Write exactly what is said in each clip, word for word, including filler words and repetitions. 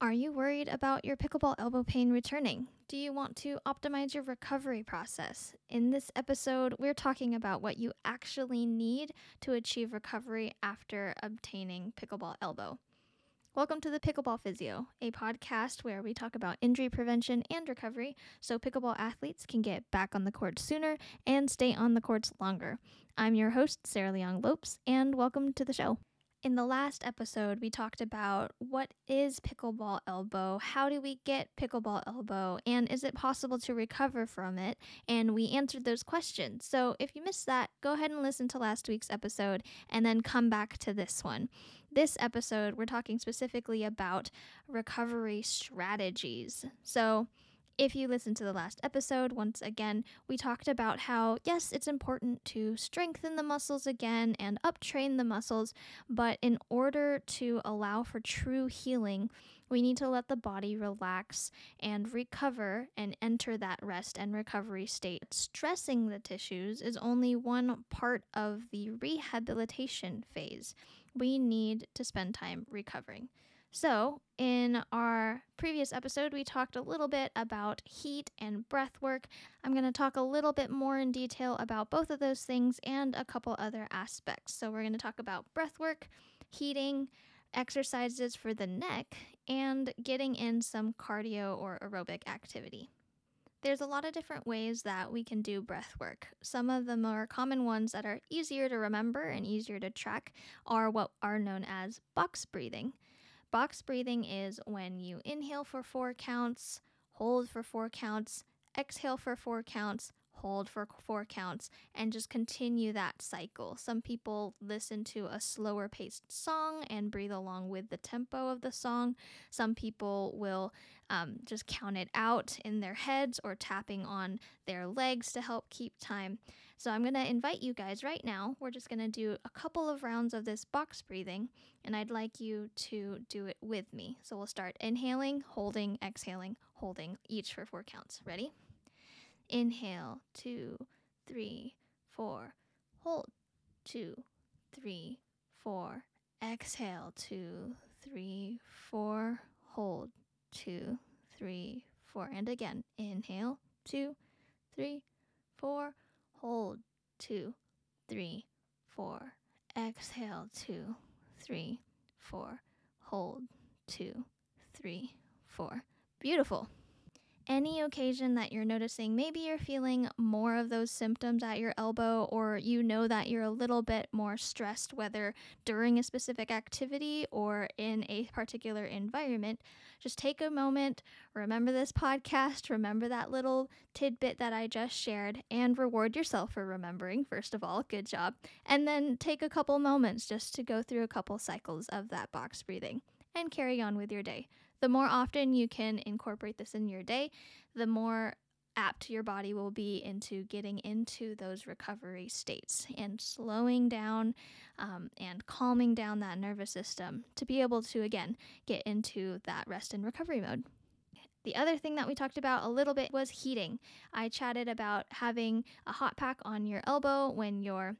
Are you worried about your pickleball elbow pain returning? Do you want to optimize your recovery process? In this episode, we're talking about what you actually need to achieve recovery after obtaining pickleball elbow. Welcome to the Pickleball Physio, a podcast where we talk about injury prevention and recovery so pickleball athletes can get back on the court sooner and stay on the courts longer. I'm your host, Sarah Leong Lopes, and welcome to the show. In the last episode, we talked about what is pickleball elbow, how do we get pickleball elbow, and is it possible to recover from it? And we answered those questions. So if you missed that, go ahead and listen to last week's episode and then come back to this one. This episode, we're talking specifically about recovery strategies. So if you listened to the last episode, once again, we talked about how, yes, it's important to strengthen the muscles again and uptrain the muscles, but in order to allow for true healing, we need to let the body relax and recover and enter that rest and recovery state. Stressing the tissues is only one part of the rehabilitation phase. We need to spend time recovering. So in our previous episode, we talked a little bit about heat and breath work. I'm going to talk a little bit more in detail about both of those things and a couple other aspects. So we're going to talk about breath work, heating, exercises for the neck, and getting in some cardio or aerobic activity. There's a lot of different ways that we can do breath work. Some of the more common ones that are easier to remember and easier to track are what are known as box breathing. Box breathing is when you inhale for four counts, hold for four counts, exhale for four counts, hold for four counts, and just continue that cycle. Some people listen to a slower paced song and breathe along with the tempo of the song. Some people will um, just count it out in their heads or tapping on their legs to help keep time. So I'm going to invite you guys right now. We're just going to do a couple of rounds of this box breathing, and I'd like you to do it with me. So we'll start inhaling, holding, exhaling, holding, each for four counts. Ready? Inhale, two, three, four, hold, two, three, four, exhale, two, three, four, hold, two, three, four, and again, inhale, two, three, four, hold, two, three, four, exhale, two, three, four, hold, two, three, four. Beautiful. Any occasion that you're noticing, maybe you're feeling more of those symptoms at your elbow, or you know that you're a little bit more stressed, whether during a specific activity or in a particular environment, just take a moment, remember this podcast, remember that little tidbit that I just shared, and reward yourself for remembering, first of all, good job, and then take a couple moments just to go through a couple cycles of that box breathing and carry on with your day. The more often you can incorporate this in your day, the more apt your body will be into getting into those recovery states and slowing down um, and calming down that nervous system to be able to, again, get into that rest and recovery mode. The other thing that we talked about a little bit was heating. I chatted about having a hot pack on your elbow when you're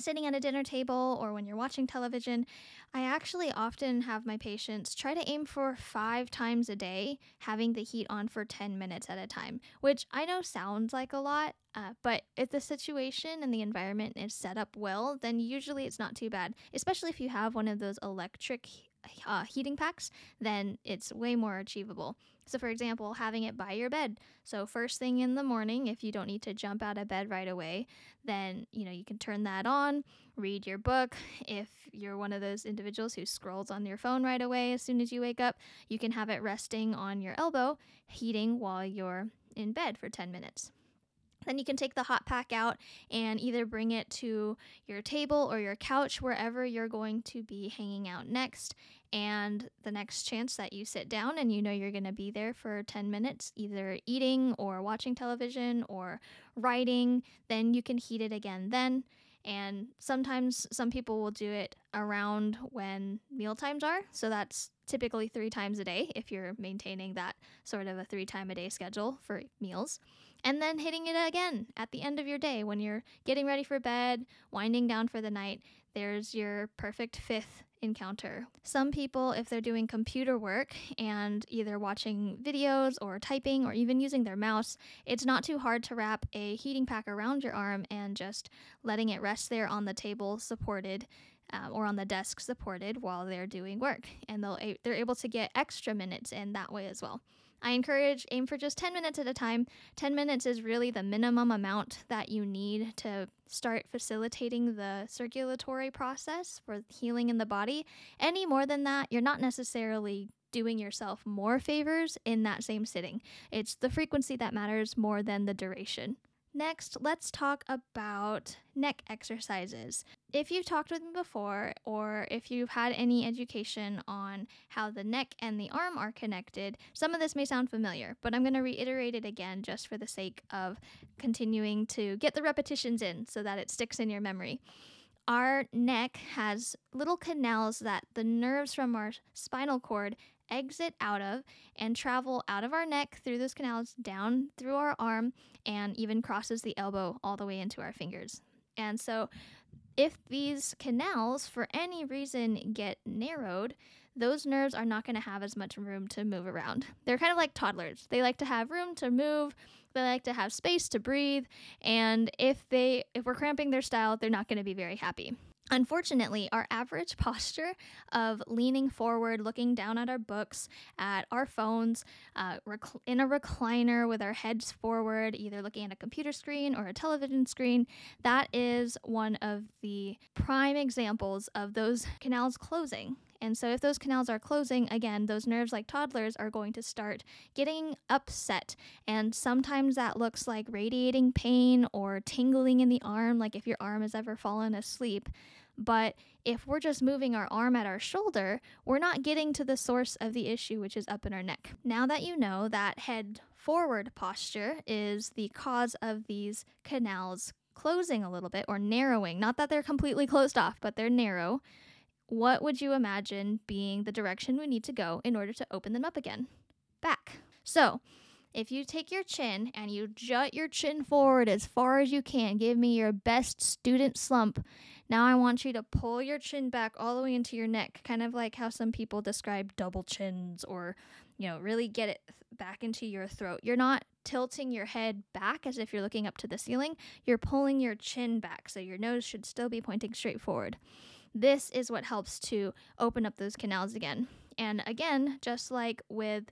sitting at a dinner table or when you're watching television. I actually often have my patients try to aim for five times a day, having the heat on for ten minutes at a time, which I know sounds like a lot, uh, but if the situation and the environment is set up well, then usually it's not too bad, especially if you have one of those electric uh, heating packs, then it's way more achievable. So for example, having it by your bed. So first thing in the morning, if you don't need to jump out of bed right away, then, you know, you can turn that on, read your book. If you're one of those individuals who scrolls on your phone right away as soon as you wake up, you can have it resting on your elbow, heating while you're in bed for ten minutes. Then you can take the hot pack out and either bring it to your table or your couch, wherever you're going to be hanging out next. And the next chance that you sit down and you know you're going to be there for ten minutes, either eating or watching television or writing, then you can heat it again then. And sometimes some people will do it around when meal times are. So that's typically three times a day if you're maintaining that sort of a three time a day schedule for meals. And then hitting it again at the end of your day when you're getting ready for bed, winding down for the night. There's your perfect fifth encounter. Some people, if they're doing computer work and either watching videos or typing or even using their mouse, it's not too hard to wrap a heating pack around your arm and just letting it rest there on the table supported um, or on the desk supported while they're doing work. And they'll, they're able to get extra minutes in that way as well. I encourage aim for just ten minutes at a time. ten minutes is really the minimum amount that you need to start facilitating the circulatory process for healing in the body. Any more than that, you're not necessarily doing yourself more favors in that same sitting. It's the frequency that matters more than the duration. Next, let's talk about neck exercises. If you've talked with me before, or if you've had any education on how the neck and the arm are connected, some of this may sound familiar, but I'm going to reiterate it again just for the sake of continuing to get the repetitions in so that it sticks in your memory. Our neck has little canals that the nerves from our spinal cord exit out of and travel out of our neck through those canals down through our arm and even crosses the elbow all the way into our fingers. And so if these canals, for any reason, get narrowed, those nerves are not going to have as much room to move around. They're kind of like toddlers. They like to have room to move. They like to have space to breathe. And if they, if we're cramping their style, they're not going to be very happy. Unfortunately, our average posture of leaning forward, looking down at our books, at our phones, uh, rec- in a recliner with our heads forward, either looking at a computer screen or a television screen, that is one of the prime examples of those canals closing. And so if those canals are closing, again, those nerves, like toddlers, are going to start getting upset. And sometimes that looks like radiating pain or tingling in the arm, like if your arm has ever fallen asleep. But if we're just moving our arm at our shoulder, we're not getting to the source of the issue, which is up in our neck. Now that you know that head forward posture is the cause of these canals closing a little bit or narrowing, not that they're completely closed off, but they're narrow, what would you imagine being the direction we need to go in order to open them up again? Back. So if you take your chin and you jut your chin forward as far as you can, give me your best student slump. Now I want you to pull your chin back all the way into your neck, kind of like how some people describe double chins or, you know, really get it back into your throat. You're not tilting your head back as if you're looking up to the ceiling. You're pulling your chin back, so your nose should still be pointing straight forward. This is what helps to open up those canals again. And again, just like with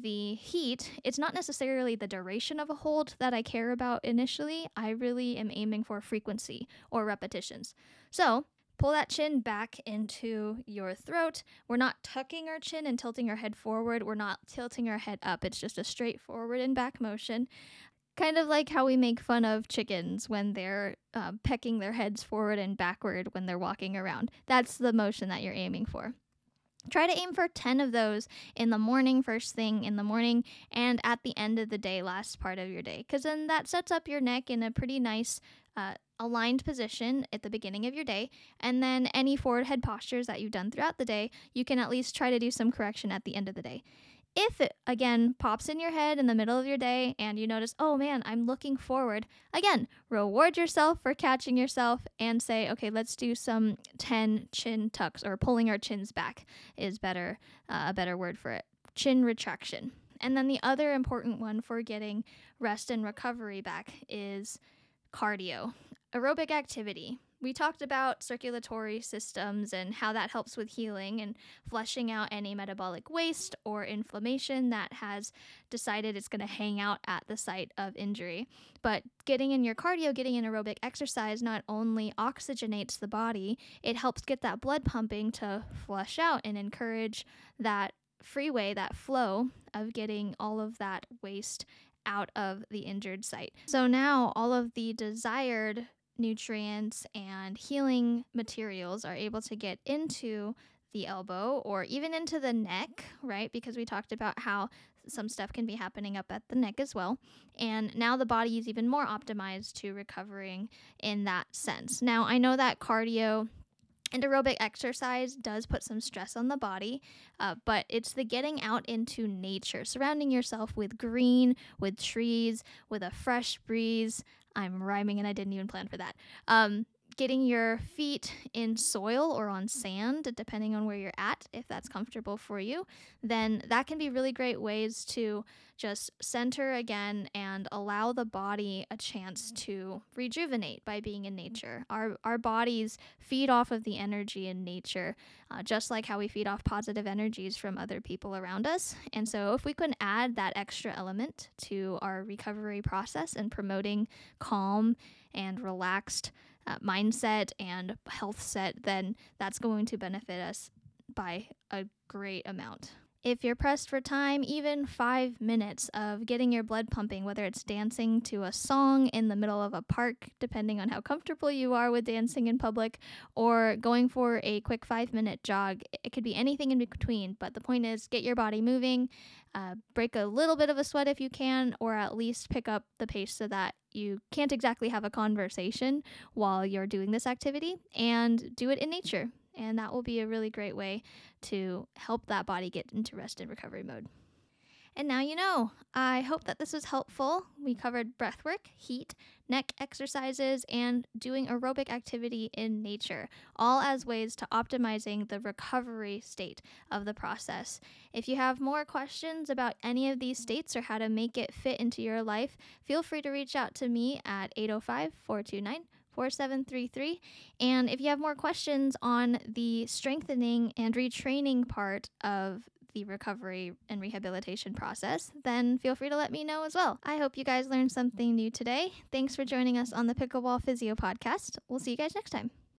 the heat, it's not necessarily the duration of a hold that I care about initially. I really am aiming for frequency or repetitions. So pull that chin back into your throat. We're not tucking our chin and tilting our head forward. We're not tilting our head up. It's just a straight forward and back motion. Kind of like how we make fun of chickens when they're uh, pecking their heads forward and backward when they're walking around. That's the motion that you're aiming for. Try to aim for ten of those in the morning, first thing in the morning, and at the end of the day, last part of your day. Because then that sets up your neck in a pretty nice uh, aligned position at the beginning of your day. And then any forward head postures that you've done throughout the day, you can at least try to do some correction at the end of the day. If it, again, pops in your head in the middle of your day and you notice, oh man, I'm looking forward, again, reward yourself for catching yourself and say, okay, let's do some ten chin tucks, or pulling our chins back is better, uh, a better word for it, chin retraction. And then the other important one for getting rest and recovery back is cardio, aerobic activity. We talked about circulatory systems and how that helps with healing and flushing out any metabolic waste or inflammation that has decided it's going to hang out at the site of injury. But getting in your cardio, getting in aerobic exercise not only oxygenates the body, it helps get that blood pumping to flush out and encourage that freeway, that flow of getting all of that waste out of the injured site. So now all of the desired nutrients and healing materials are able to get into the elbow or even into the neck, right? Because we talked about how some stuff can be happening up at the neck as well. And now the body is even more optimized to recovering in that sense. Now, I know that cardio and aerobic exercise does put some stress on the body, uh, but it's the getting out into nature, surrounding yourself with green, with trees, with a fresh breeze. I'm rhyming and I didn't even plan for that. Um, getting your feet in soil or on sand, depending on where you're at, if that's comfortable for you, then that can be really great ways to just center again and allow the body a chance to rejuvenate by being in nature. Our, our bodies feed off of the energy in nature, uh, just like how we feed off positive energies from other people around us. And so if we can add that extra element to our recovery process and promoting calm and relaxed Uh, mindset and health set, then that's going to benefit us by a great amount. If you're pressed for time, even five minutes of getting your blood pumping, whether it's dancing to a song in the middle of a park, depending on how comfortable you are with dancing in public, or going for a quick five-minute jog, it could be anything in between, but the point is get your body moving, uh, break a little bit of a sweat if you can, or at least pick up the pace so that you can't exactly have a conversation while you're doing this activity, and do it in nature. And that will be a really great way to help that body get into rest and recovery mode. And now you know. I hope that this was helpful. We covered breathwork, heat, neck exercises, and doing aerobic activity in nature, all as ways to optimizing the recovery state of the process. If you have more questions about any of these states or how to make it fit into your life, feel free to reach out to me at eight oh five, four two nine, four seven three three. And if you have more questions on the strengthening and retraining part of the recovery and rehabilitation process, then feel free to let me know as well. I hope you guys learned something new today. Thanks for joining us on the Pickleball Physio Podcast. We'll see you guys next time.